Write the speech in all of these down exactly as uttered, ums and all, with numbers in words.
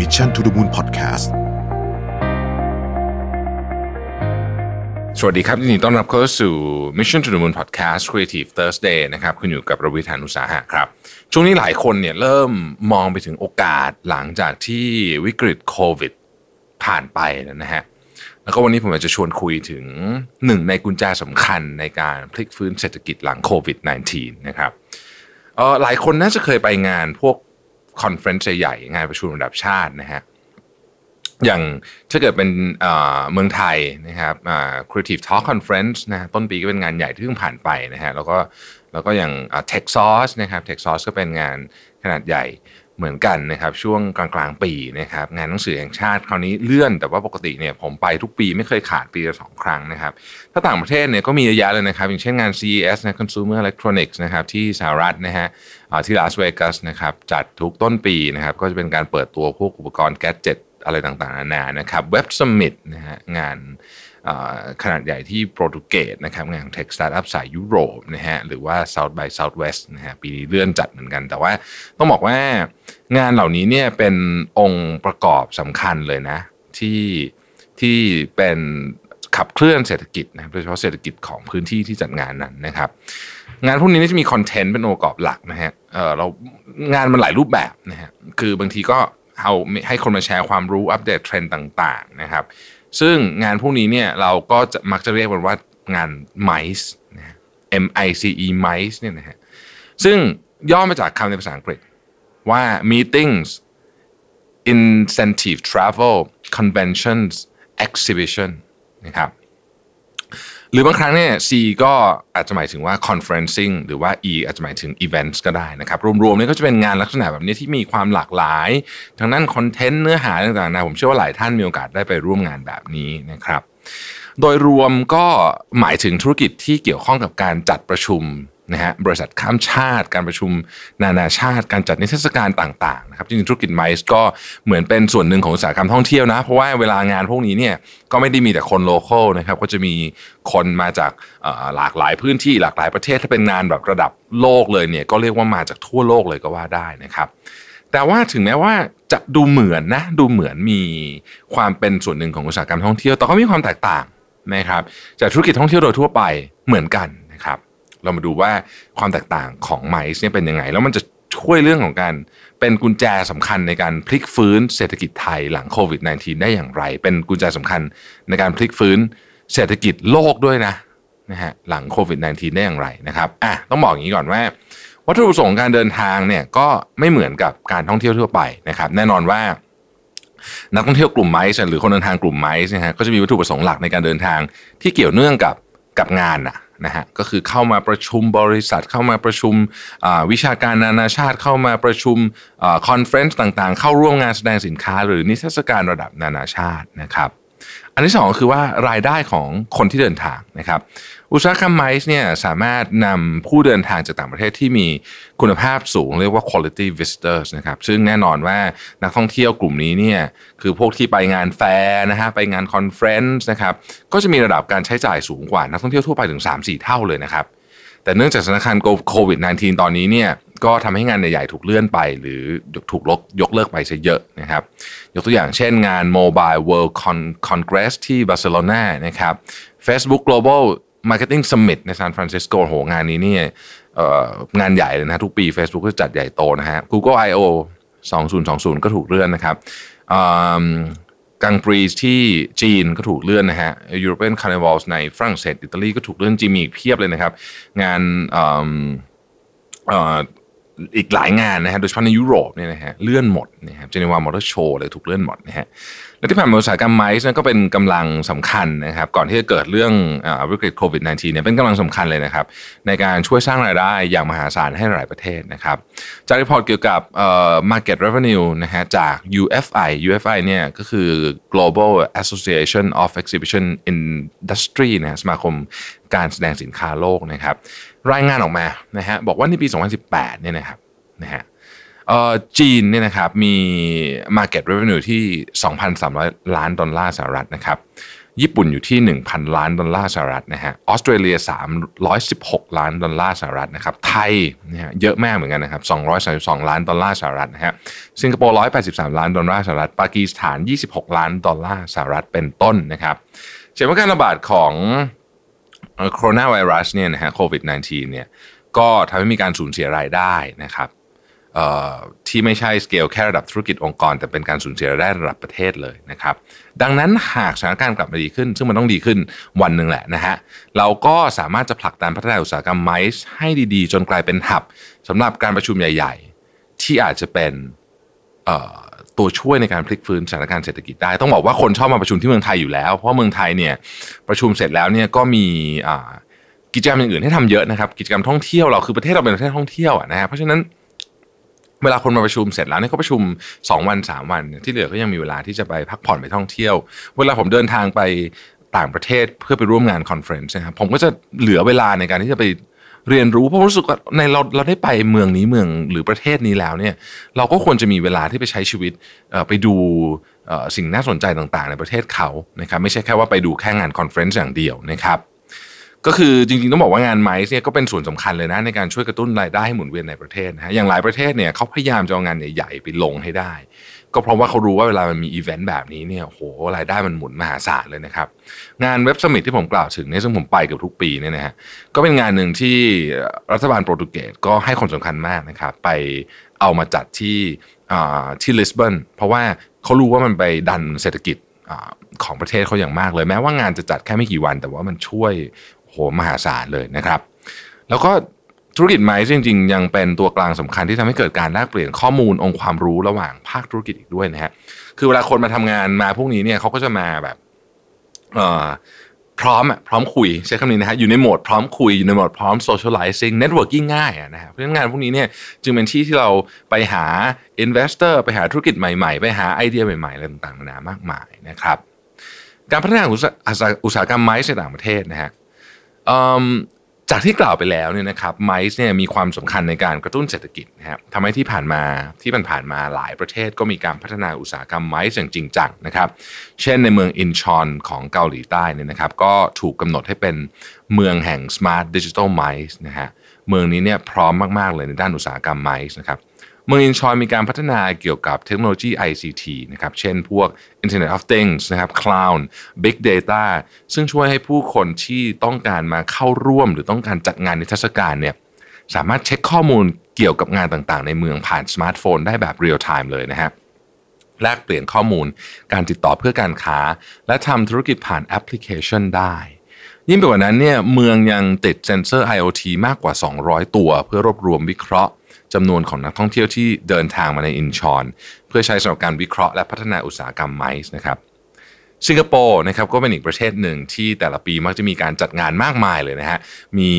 Mission to the Moon Podcast สวัสดีครับยินดีต้อนรับเข้าสู่ Mission to the Moon Podcast Creative Thursday นะครับคุณอยู่กับประวิทย์ หาญอุตสาหะครับช่วงนี้หลายคนเนี่ยเริ่มมองไปถึงโอกาสหลังจากที่วิกฤตโควิดผ่านไปแล้วนะฮะแล้วก็วันนี้ผมจะชวนคุยถึงหนึ่งในกุญแจสำคัญในการพลิกฟื้นเศรษฐกิจหลังโควิด สิบเก้า นะครับเอ่อหลายคนน่าจะเคยไปงานพวกคอนเฟรนซ์ใหญ่ๆงานประชุมระดับชาตินะฮะอย่างถ้าเกิดเป็นเมืองไทยนะครับ Creative Talk Conference นะต้นปีก็เป็นงานใหญ่ที่เพิ่งผ่านไปนะฮะแล้วก็แล้วก็อย่าง Tech Sauce นะครับ Tech Sauce ก็เป็นงานขนาดใหญ่เหมือนกันนะครับช่วงกลางๆปีนะครับงานหนังสือแห่งชาติคราวนี้เลื่อนแต่ว่าปกติเนี่ยผมไปทุกปีไม่เคยขาดปีละสองครั้งนะครับถ้าต่างประเทศเนี่ยก็มีเยอะแยะเลยนะครับอย่างเช่นงาน ซี อี เอส นะ Consumer Electronics นะครับที่สหรัฐนะฮะที่ลาสเวกัสนะครับจัดทุกต้นปีนะครับก็จะเป็นการเปิดตัวพวกอุปกรณ์แกดเจ็ตอะไรต่างๆนานานะครับ Web Summit นะฮะงานขนาดใหญ่ที่โปรตุเกสนะครับงาน Tech Startup สายยุโรปนะฮะหรือว่า South by Southwest นะฮะปีนี้เลื่อนจัดเหมือนกันแต่ว่าต้องบอกว่างานเหล่านี้เนี่ยเป็นองค์ประกอบสำคัญเลยนะที่ที่เป็นขับเคลื่อนเศรษฐกิจนะโดยเฉพาะเศรษฐกิจของพื้นที่ที่จัดงานนั้นนะครับงานพวกนี้จะมีคอนเทนต์เป็นองค์ประกอบหลักนะฮะเอ่อเรางานมันหลายรูปแบบนะฮะคือบางทีก็เอาให้คนมาแชร์ความรู้อัปเดตเทรนด์ต่างๆนะครับซึ่งงานพวกนี้เนี่ยเราก็มักจะเรียกมันว่างาน ไมซ์ นะ เอ็ม ไอ ซี อี ไมซ์ เนี่ยนะฮะซึ่งย่อมาจากคำในภาษาอังกฤษว่า meetings incentive travel conventions exhibition นะครับหรือบางครั้งเนี่ย C ก็อาจจะหมายถึงว่า conferencing หรือว่า E อาจจะหมายถึง events ก็ได้นะครับรวมๆเนี่ยก็จะเป็นงานลักษณะแบบนี้ที่มีความหลากหลายทางด้านคอนเทนต์เนื้อหาต่างๆนะผมเชื่อว่าหลายท่านมีโอกาสได้ไปร่วมงานแบบนี้นะครับโดยรวมก็หมายถึงธุรกิจที่เกี่ยวข้องกับการจัดประชุมนะฮะบริษัทข้ามชาติการประชุมนานาชาติการจัดนิทรรศการต่างๆนะครับจริงๆธุรกิจ ไมซ์ ก็เหมือนเป็นส่วนหนึ่งของอุตสาหกรรมท่องเที่ยวนะเพราะว่าเวลางานพวกนี้เนี่ยก็ไม่ได้มีแต่คนโลคอลนะครับก็จะมีคนมาจากหลากหลายพื้นที่หลากหลายประเทศถ้าเป็นงานแบบระดับโลกเลยเนี่ยก็เรียกว่ามาจากทั่วโลกเลยก็ว่าได้นะครับแต่ว่าถึงแม้ว่าจะดูเหมือนนะดูเหมือนมีความเป็นส่วนหนึ่งของอุตสาหกรรมท่องเที่ยวแต่ก็มีความแตกต่างนะครับจากธุรกิจท่องเที่ยวโดยทั่วไปเหมือนกันนะครับเรามาดูว่าความแตกต่างของ ไมซ์ เนี่ยเป็นยังไงแล้วมันจะช่วยเรื่องของการเป็นกุญแจสำคัญในการพลิกฟื้นเศรษฐกิจไทยหลังโควิด สิบเก้า ได้อย่างไรเป็นกุญแจสำคัญในการพลิกฟื้นเศรษฐกิจโลกด้วยนะนะฮะหลังโควิด สิบเก้า ได้อย่างไรนะครับอ่ะต้องบอกอย่างนี้ก่อนว่าวัตถุประสงค์การเดินทางเนี่ยก็ไม่เหมือนกับการท่องเที่ยวทั่วไปนะครับแน่นอนว่านักท่องเที่ยวกลุ่ม ไมซ์ หรือคนเดินทางกลุ่ม ไมซ์ นะฮะก็จะมีวัตถุประสงค์หลักในการเดินทางที่เกี่ยวเนื่องกับกับงานน่ะนะฮะก็คือเข้ามาประชุมบริษัทเข้ามาประชุมวิชาการนานาชาติเข้ามาประชุมคอนเฟรนซ์ต่างๆเข้าร่วมงานแสดงสินค้าหรือนิทรรศการระดับนานาชาตินะครับอันที่สองคือว่ารายได้ของคนที่เดินทางนะครับอุตสาหกรรม ไมซ์ เนี่ยสามารถนำผู้เดินทางจากต่างประเทศที่มีคุณภาพสูงเรียกว่า quality visitors นะครับซึ่งแน่นอนว่านักท่องเที่ยวกลุ่มนี้เนี่ยคือพวกที่ไปงานแฟร์นะฮะไปงานคอนเฟรนซ์นะครับก็จะมีระดับการใช้จ่ายสูงกว่านักท่องเที่ยวทั่วไปถึง สามถึงสี่ เท่าเลยนะครับแต่เนื่องจากสถานการณ์โควิด สิบเก้า ตอนนี้เนี่ยก็ทำให้งานใหญ่ๆถูกเลื่อนไปหรือถูกยกเลิกไปซะเยอะนะครับยกตัวอย่างเช่นงาน Mobile World Congress ที่บาร์เซโลนานะครับ Facebook Global Marketing Summit ในซานฟรานซิสโกโหงานนี้เนี่ยงานใหญ่เลยนะทุกปี Facebook ก็จัดใหญ่โตนะฮะ Google ไอ โอ สองพันยี่สิบก็ถูกเลื่อนนะครับกังปรีที่จีนก็ถูกเลื่อนนะฮะ European Carnivals ในฝรั่งเศสอิตาลีก็ถูกเลื่อนจีมีอีกเพียบเลยนะครับงานอีกหลายงานนะฮะโดยเฉพาะในยุโรปเนี่ยนะฮะเลื่อนหมดนะครับ Geneva Motor Show เลยถูกเลื่อนหมดนะฮะและที่ผ่านมาอุตสาหกรรม ไมซ์ ก็เป็นกำลังสำคัญนะครับก่อนที่จะเกิดเรื่องวิกฤตโควิด สิบเก้า เนี่ยเป็นกำลังสำคัญเลยนะครับในการช่วยสร้างรายได้อย่างมหาศาลให้หลายประเทศนะครับจากรีพอร์ตเกี่ยวกับเอ่อ Market Revenue นะฮะจาก ยู เอฟ ไอ ยู เอฟ ไอ เนี่ยก็คือ Global Association of Exhibition Industry นะสมาคมการแสดงสินค้าโลกนะครับรายงานออกมานะฮะบอกว่าในปีสองพันสิบแปดเนี่ยนะครับนะฮะเอ่อจีนเนี่ยนะครับมี market revenue ที่ สองพันสามร้อย ล้านดอลลาร์สหรัฐนะครับ ญี่ปุ่นอยู่ที่ หนึ่งพันล้านดอลลาร์สหรัฐนะฮะออสเตรเลียสามร้อยสิบหกล้านดอลลาร์สหรัฐนะครับไทยนะฮะเยอะมากเหมือนกันนะครับสองร้อยสามสิบสองล้านดอลลาร์สหรัฐนะฮะสิงคโปร์หนึ่งร้อยแปดสิบสามล้านดอลลาร์สหรัฐปากีสถานยี่สิบหกล้านดอลลาร์สหรัฐเป็นต้นนะครับเห็นว่าการระบาดของโคโรนาไวรัสเนี่ยนะฮะโควิด สิบเก้า เนี่ยก็ทำให้มีการสูญเสียรายได้นะครับที่ไม่ใช่สเกลแค่ระดับธุรกิจองค์กรแต่เป็นการสูญเสียรายได้ระดับประเทศเลยนะครับดังนั้นหากสถานการณ์กลับมาดีขึ้นซึ่งมันต้องดีขึ้นวันหนึ่งแหละนะฮะเราก็สามารถจะผลักดันพัฒนาอุตสาหกรรม ไมซ์ ให้ดีๆจนกลายเป็นหับสำหรับการประชุมใหญ่ๆที่อาจจะเป็นตัวช่วยในการพลิกฟื้นสถานการณ์เศรษฐกิจได้ต้องบอกว่าคนชอบมาประชุมที่เมืองไทยอยู่แล้วเพราะเมืองไทยเนี่ยประชุมเสร็จแล้วเนี่ยก็มีกิจกรรมอย่างอื่นให้ทำเยอะนะครับกิจกรรมท่องเที่ยวเราคือประเทศเราเป็นประเทศท่องเที่ยวนะฮะเพราะฉะนั้นเวลาคนมาประชุมเสร็จแล้วเนี่ยเขาประชุมสองวันสามวันที่เหลือก็ยังมีเวลาที่จะไปพักผ่อนไปท่องเที่ยวเวลาผมเดินทางไปต่างประเทศเพื่อไปร่วมงานคอนเฟรนซ์นะครับผมก็จะเหลือเวลาในการที่จะไปเรียนรู้เพราะรู้สึกว่าในเราเราได้ไปเมืองนี้เมืองหรือประเทศนี้แล้วเนี่ยเราก็ควรจะมีเวลาที่ไปใช้ชีวิตไปดูสิ่งน่าสนใจต่างๆในประเทศเขานะครับไม่ใช่แค่ว่าไปดูแค่งานคอนเฟรนซ์อย่างเดียวนะครับก็คือจริงๆต้องบอกว่างาน ไมซ์ เนี่ยก็เป็นส่วนสำคัญเลยนะในการช่วยกระตุ้นรายได้ให้หมุนเวียนในประเทศนะฮะอย่างหลายประเทศเนี่ยเขาพยายามจะเอางานใหญ่ๆไปลงให้ได้ก็เพราะว่าเขารู้ว่าเวลามันมีอีเวนต์แบบนี้เนี่ยโอ้โหรายได้มันหมุนมหาศาลเลยนะครับงาน Web Summit ที่ผมกล่าวถึงเนี่ยซึ่งผมไปเกือบทุกปีเนี่ยนะฮะก็เป็นงานหนึ่งที่รัฐบาลโปรตุเกสก็ให้ความสำคัญมากนะครับไปเอามาจัดที่ที่ลิสบอนเพราะว่าเขารู้ว่ามันไปดันเศรษฐกิจของประเทศเขาอย่างมากเลยแม้ว่างานจะจัดแค่ไม่กี่วันแต่ว่ามันช่วยโหมหาศาลเลยนะครับแล้วก็ธุรกิจ ไมซ์ จริงๆยังเป็นตัวกลางสำคัญที่ทำให้เกิดการแลกเปลี่ยนข้อมูลองค์ความรู้ระหว่างภาคธุรกิจอีกด้วยนะฮะคือเวลาคนมาทำงานมาพวกนี้เนี่ยเขาก็จะมาแบบเอ่อพร้อมอ่ะพร้อมคุยใช้คำนี้นะฮะอยู่ในโหมดพร้อมคุยอยู่ในโหมดพร้อม socializing networking ง่ายนะฮะเพราะฉะนั้นงานพวกนี้เนี่ยจึงเป็นที่ที่เราไปหา investor ไปหาธุรกิจใหม่ๆไปหาไอเดียใหม่ๆอะไรต่างๆนานามากมายนะครับการพัฒนาอุตสาหกรรม ไมซ์ ในต่างประเทศนะฮะจากที่กล่าวไปแล้วเนี่ยนะครับ ไมซ์ เนี่ยมีความสำคัญในการกระตุ้นเศรษฐกิจนะครับทำให้ที่ผ่านมาที่ผ่านมาหลายประเทศก็มีการพัฒนาอุตสาหกรรม ไมซ์ อย่างจริงจังนะครับเช่นในเมืองอินชอนของเกาหลีใต้เนี่ยนะครับก็ถูกกำหนดให้เป็นเมืองแห่ง Smart Digitalไมซ์ นะฮะเมืองนี้เนี่ยพร้อมมากๆเลยในด้านอุตสาหกรรม ไมซ์ นะครับเมืองอินชอนมีการพัฒนาเกี่ยวกับเทคโนโลยี ไอ ซี ที นะครับเช่นพวก Internet of Things นะครับ Cloud Big Data ซึ่งช่วยให้ผู้คนที่ต้องการมาเข้าร่วมหรือต้องการจัดงานนิทรรศการเนี่ยสามารถเช็คข้อมูลเกี่ยวกับงานต่างๆในเมืองผ่านสมาร์ทโฟนได้แบบ Real Time เลยนะฮะแลกเปลี่ยนข้อมูลการติดต่อเพื่อการค้าและทำธุรกิจผ่านแอปพลิเคชันได้ยิ่งไปกว่านั้นเนี่ยเมืองยังติดเซ็นเซอร์ ไอ โอ ที มากกว่าสองร้อยตัวเพื่อรวบรวมวิเคราะห์จำนวนของนักท่องเที่ยวที่เดินทางมาในอินชอนเพื่อใช้สำหรับการวิเคราะห์และพัฒนาอุตสาหกรรม ไมซ์ นะครับสิงคโปร์นะครับก็เป็นอีกประเทศหนึ่งที่แต่ละปีมักจะมีการจัดงานมากมายเลยนะฮะมี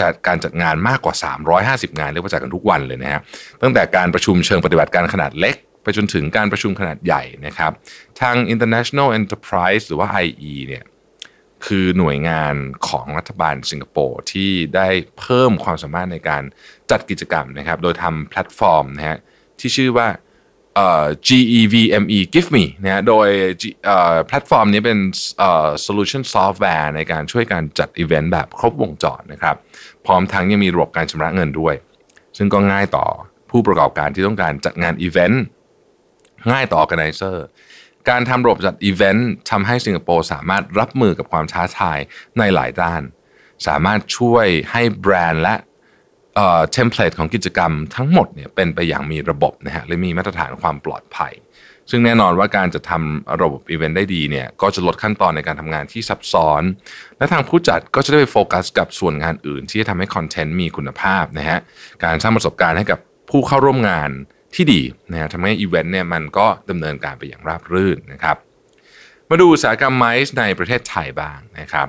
จัดการจัดงานมากกว่าสามร้อยห้าสิบงานเรียกว่าจัดกันทุกวันเลยนะฮะตั้งแต่การประชุมเชิงปฏิบัติการขนาดเล็กไปจนถึงการประชุมขนาดใหญ่นะครับทาง International Enterprise หรือว่า ไอ อี เนี่ยคือหน่วยงานของรัฐบาลสิงคโปร์ที่ได้เพิ่มความสามารถในการจัดกิจกรรมนะครับโดยทำแพลตฟอร์มนะฮะที่ชื่อว่าเอ่อ จี อี วี เอ็ม อี จี อี วี เอ็ม อี นะฮะโดยเอ่อแพลตฟอร์มนี้เป็นเอ่อ solution software ในการช่วยการจัดอีเวนต์แบบครบวงจรนะครับพร้อมทั้งยังมีระบบการชำระเงินด้วยซึ่งก็ง่ายต่อผู้ประกอบการที่ต้องการจัดงานอีเวนต์ง่ายต่อ organizerการทำระบบจัดอีเวนต์ทำให้สิงคโปร์สามารถรับมือกับความท้าทายในหลายด้านสามารถช่วยให้แบรนด์และเอ่อเทมเพลตของกิจกรรมทั้งหมดเนี่ยเป็นไปอย่างมีระบบนะฮะและมีมาตรฐานความปลอดภัยซึ่งแน่นอนว่าการจะทำระบบอีเวนต์ได้ดีเนี่ยก็จะลดขั้นตอนในการทำงานที่ซับซ้อนและทางผู้จัดก็จะได้ไปโฟกัสกับส่วนงานอื่นที่จะทำให้คอนเทนต์มีคุณภาพนะฮะการสร้างประสบการณ์ให้กับผู้เข้าร่วมงานที่ดีนะฮะทำให้อีเวนต์เนี่ยมันก็ดำเนินการไปอย่างราบรื่นนะครับมาดูอุตสาหกรรม ไมซ์ ในประเทศไทยบ้างนะครับ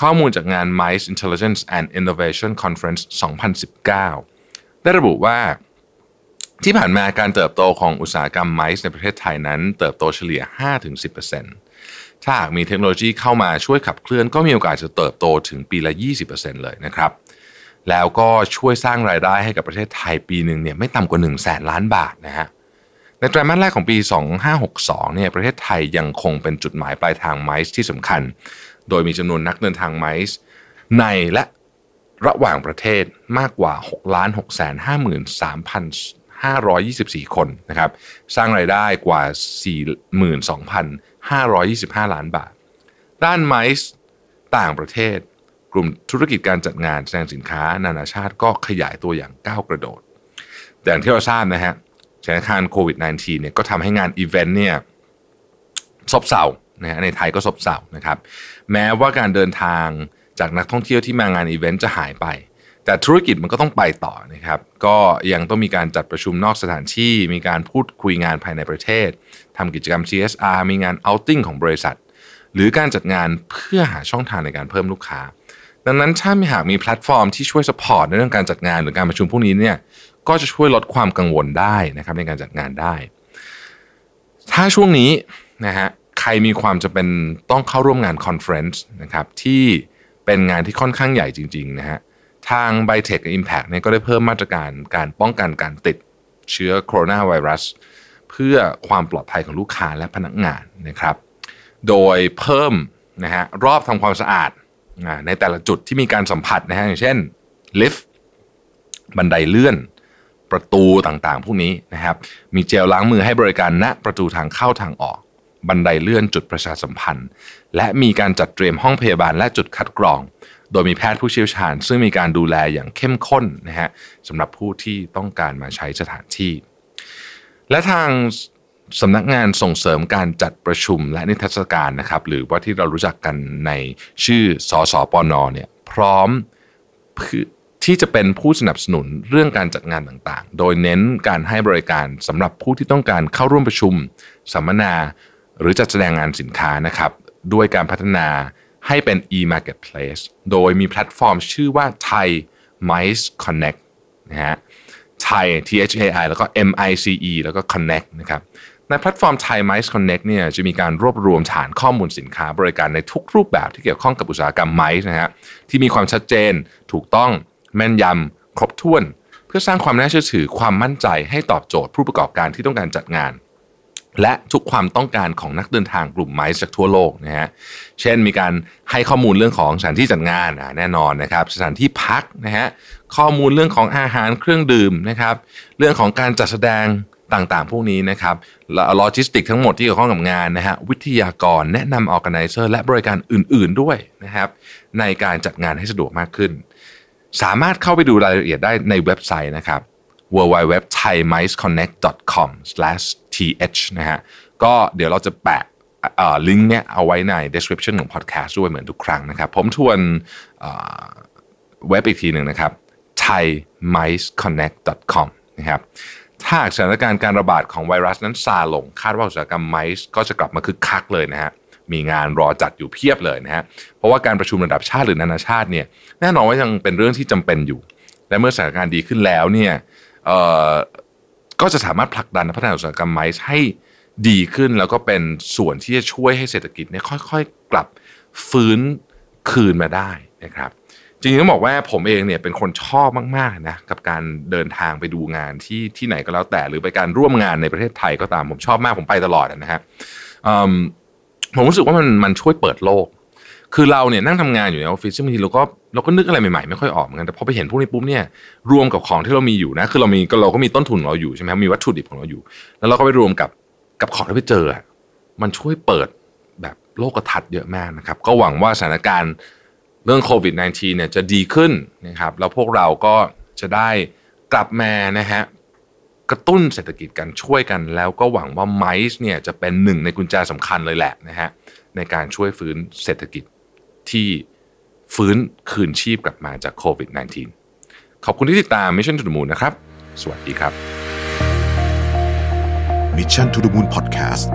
ข้อมูลจากงาน ไมซ์ Intelligence and Innovation Conference สองพันสิบเก้าได้ระบุว่าที่ผ่านมาการเติบโตของอุตสาหกรรม ไมซ์ ในประเทศไทยนั้นเติบโตเฉลี่ย ห้าถึงสิบเปอร์เซ็นต์ ถ้าหากมีเทคโนโลยีเข้ามาช่วยขับเคลื่อนก็มีโอกาสจะเติบโตถึงปีละ ยี่สิบเปอร์เซ็นต์ เลยนะครับแล้วก็ช่วยสร้างรายได้ให้กับประเทศไทยปีหนึ่งเนี่ยไม่ต่ำกว่าหนึ่งแสนล้านบาทนะฮะ ในไตรมาสแรกของปีสองพันห้าร้อยหกสิบสองเนี่ยประเทศไทยยังคงเป็นจุดหมายปลายทาง ไมซ์ ที่สำคัญโดยมีจำนวนนักเดินทาง ไมซ์ ในและระหว่างประเทศมากกว่า หกล้านหกแสนห้าหมื่นสามพันห้าร้อยยี่สิบสี่ คนนะครับสร้างรายได้กว่า สี่หมื่นสองพันห้าร้อยยี่สิบห้า ล้านบาทด้าน ไมซ์ ต่างประเทศกลุ่มธุรกิจการจัดงานแสดงสินค้านานาชาติก็ขยายตัวอย่างก้าวกระโดดแต่อย่างที่เราทราบนะฮะสถานการณ์โควิด สิบเก้า เนี่ยก็ทำให้งานอีเวนต์เนี่ยซบเซานะฮะในไทยก็ซบเซานะครับแม้ว่าการเดินทางจากนักท่องเที่ยวที่มางานอีเวนต์จะหายไปแต่ธุรกิจมันก็ต้องไปต่อนะครับก็ยังต้องมีการจัดประชุมนอกสถานที่มีการพูดคุยงานภายในประเทศทำกิจกรรม ซี เอส อาร์ มีงานเอาท์ติ้งของบริษัทหรือการจัดงานเพื่อหาช่องทางในการเพิ่มลูกค้าดังนั้นถ้าหากมีแพลตฟอร์มที่ช่วยซัพพอร์ตในเรื่องการจัดงานหรือการประชุมพวกนี้เนี่ยก็จะช่วยลดความกังวลได้นะครับในการจัดงานได้ถ้าช่วงนี้นะฮะใครมีความจะเป็นต้องเข้าร่วมงานคอนเฟอเรนซ์นะครับที่เป็นงานที่ค่อนข้างใหญ่จริงๆนะฮะทาง ไบเทค กับ อิมแพค เนี่ยก็ได้เพิ่มมาตรการการป้องกันการติดเชื้อโคโรนาไวรัสเพื่อความปลอดภัยของลูกค้าและพนักงานนะครับโดยเพิ่มนะฮะรอบทำความสะอาดในแต่ละจุดที่มีการสัมผัสนะฮะอย่างเช่นลิฟต์บันไดเลื่อนประตูต่างๆพวกนี้นะครับมีเจลล้างมือให้บริการณประตูทางเข้าทางออกบันไดเลื่อนจุดประชาสัมพันธ์และมีการจัดเตรียมห้องพยาบาลและจุดคัดกรองโดยมีแพทย์ผู้เชี่ยวชาญซึ่งมีการดูแลอย่างเข้มข้นนะฮะสำหรับผู้ที่ต้องการมาใช้สถานที่และทางสำนักงานส่งเสริมการจัดประชุมและนิทรรศการนะครับหรือว่าที่เรารู้จักกันในชื่อสสปนเนี่ยพร้อมที่จะเป็นผู้สนับสนุนเรื่องการจัดงานต่างๆโดยเน้นการให้บริการสำหรับผู้ที่ต้องการเข้าร่วมประชุมสัมมนาหรือจัดแสดงงานสินค้านะครับด้วยการพัฒนาให้เป็น e-marketplace โดยมีแพลตฟอร์มชื่อว่า ไทย ไมซ์ คอนเน็กต์ นะฮะ Thai ที เอช เอ ไอ แล้วก็ M I C E แล้วก็ Connect นะครับในแพลตฟอร์ม ไทย ไมซ์ คอนเน็กต์ เนี่ยจะมีการรวบรวมฐานข้อมูลสินค้าบริการในทุกรูปแบบที่เกี่ยวข้องกับอุตสาหกรรม ไมซ์ นะฮะที่มีความชัดเจนถูกต้องแม่นยำครบถ้วนเพื่อสร้างความน่าเชื่อถือความมั่นใจให้ตอบโจทย์ผู้ประกอบการที่ต้องการจัดงานและทุกความต้องการของนักเดินทางกลุ่ม ไมซ์ จากทั่วโลกนะฮะเช่นมีการให้ข้อมูลเรื่องของสถานที่จัดงานแน่นอนนะครับสถานที่พักนะฮะข้อมูลเรื่องของอาหารเครื่องดื่มนะครับเรื่องของการจัดแสดงต่างๆพวกนี้นะครับโลจิสติกทั้งหมดที่เกี่ยวข้องกับงานนะฮะวิทยากรแนะนำออร์แกไนเซอร์และบริการอื่นๆด้วยนะครับในการจัดงานให้สะดวกมากขึ้นสามารถเข้าไปดูรายละเอียดได้ในเว็บไซต์นะครับ ดับเบิลยู ดับเบิลยู ดับเบิลยู ดอท ไทย ไมซ์ คอนเน็กต์ ดอท คอม สแลช ที เอช นะฮะก็เดี๋ยวเราจะแปะลิงก์เนี้ยเอาไว้ใน description ของ podcast ด้วยเหมือนทุกครั้งนะครับผมทวนเว็บอีกทีหนึ่งนะครับ ไทย ไมซ์ คอนเน็กต์ ดอท คอม นะครับถ้าสถานการณ์การระบาดของไวรัสนั้นซาลงคาดว่าอุตสาหกรรม ไมซ์ ก็จะกลับมาคึกคักเลยนะฮะมีงานรอจัดอยู่เพียบเลยนะฮะเพราะว่าการประชุมระดับชาติหรือนานาชาติเนี่ยแน่นอนว่ายังเป็นเรื่องที่จำเป็นอยู่และเมื่อสถานการณ์ดีขึ้นแล้วเนี่ยเอ่อก็จะสามารถผลักดันพัฒนาอุตสาหกรรม ไมซ์ ให้ดีขึ้นแล้วก็เป็นส่วนที่จะช่วยให้เศรษฐกิจเนี่ยค่อยๆกลับฟื้นคืนมาได้นะครับจริงๆต้องบอกว่าผมเองเนี่ยเป็นคนชอบมากๆนะกับการเดินทางไปดูงานที่ที่ไหนก็แล้วแต่หรือไปการร่วมงานในประเทศไทยก็ตามผมชอบมากผมไปตลอดนะฮะผมรู้สึกว่ามันมันช่วยเปิดโลกคือเราเนี่ยนั่งทำงานอยู่ในออฟฟิศซึ่งบางทีเราก็เราก็นึกอะไรใหม่ๆไม่ค่อยออกเหมือนกันแต่พอไปเห็นพวกนี้ปุ๊บเนี่ยรวมกับของที่เรามีอยู่นะคือเรามีเราก็มีต้นทุนเราอยู่ใช่ไหมมีวัตถุดิบของเราอยู่แล้วเราก็ไปรวมกับกับของที่ไปเจอมันช่วยเปิดแบบโลกทัศน์เยอะมากนะครับก็หวังว่าสถานการณ์เรื่องโควิด สิบเก้า เนี่ยจะดีขึ้นนะครับแล้วพวกเราก็จะได้กลับมานะฮะกระตุ้นเศรษฐกิจกันช่วยกันแล้วก็หวังว่า ไมซ์ เนี่ยจะเป็นหนึ่งในกุญแจสำคัญเลยแหละนะฮะในการช่วยฟื้นเศรษฐกิจที่ฟื้นคืนชีพกลับมาจากโควิด สิบเก้า ขอบคุณที่ติดตาม Mission to the Moon นะครับสวัสดีครับ Mission to the Moon Podcast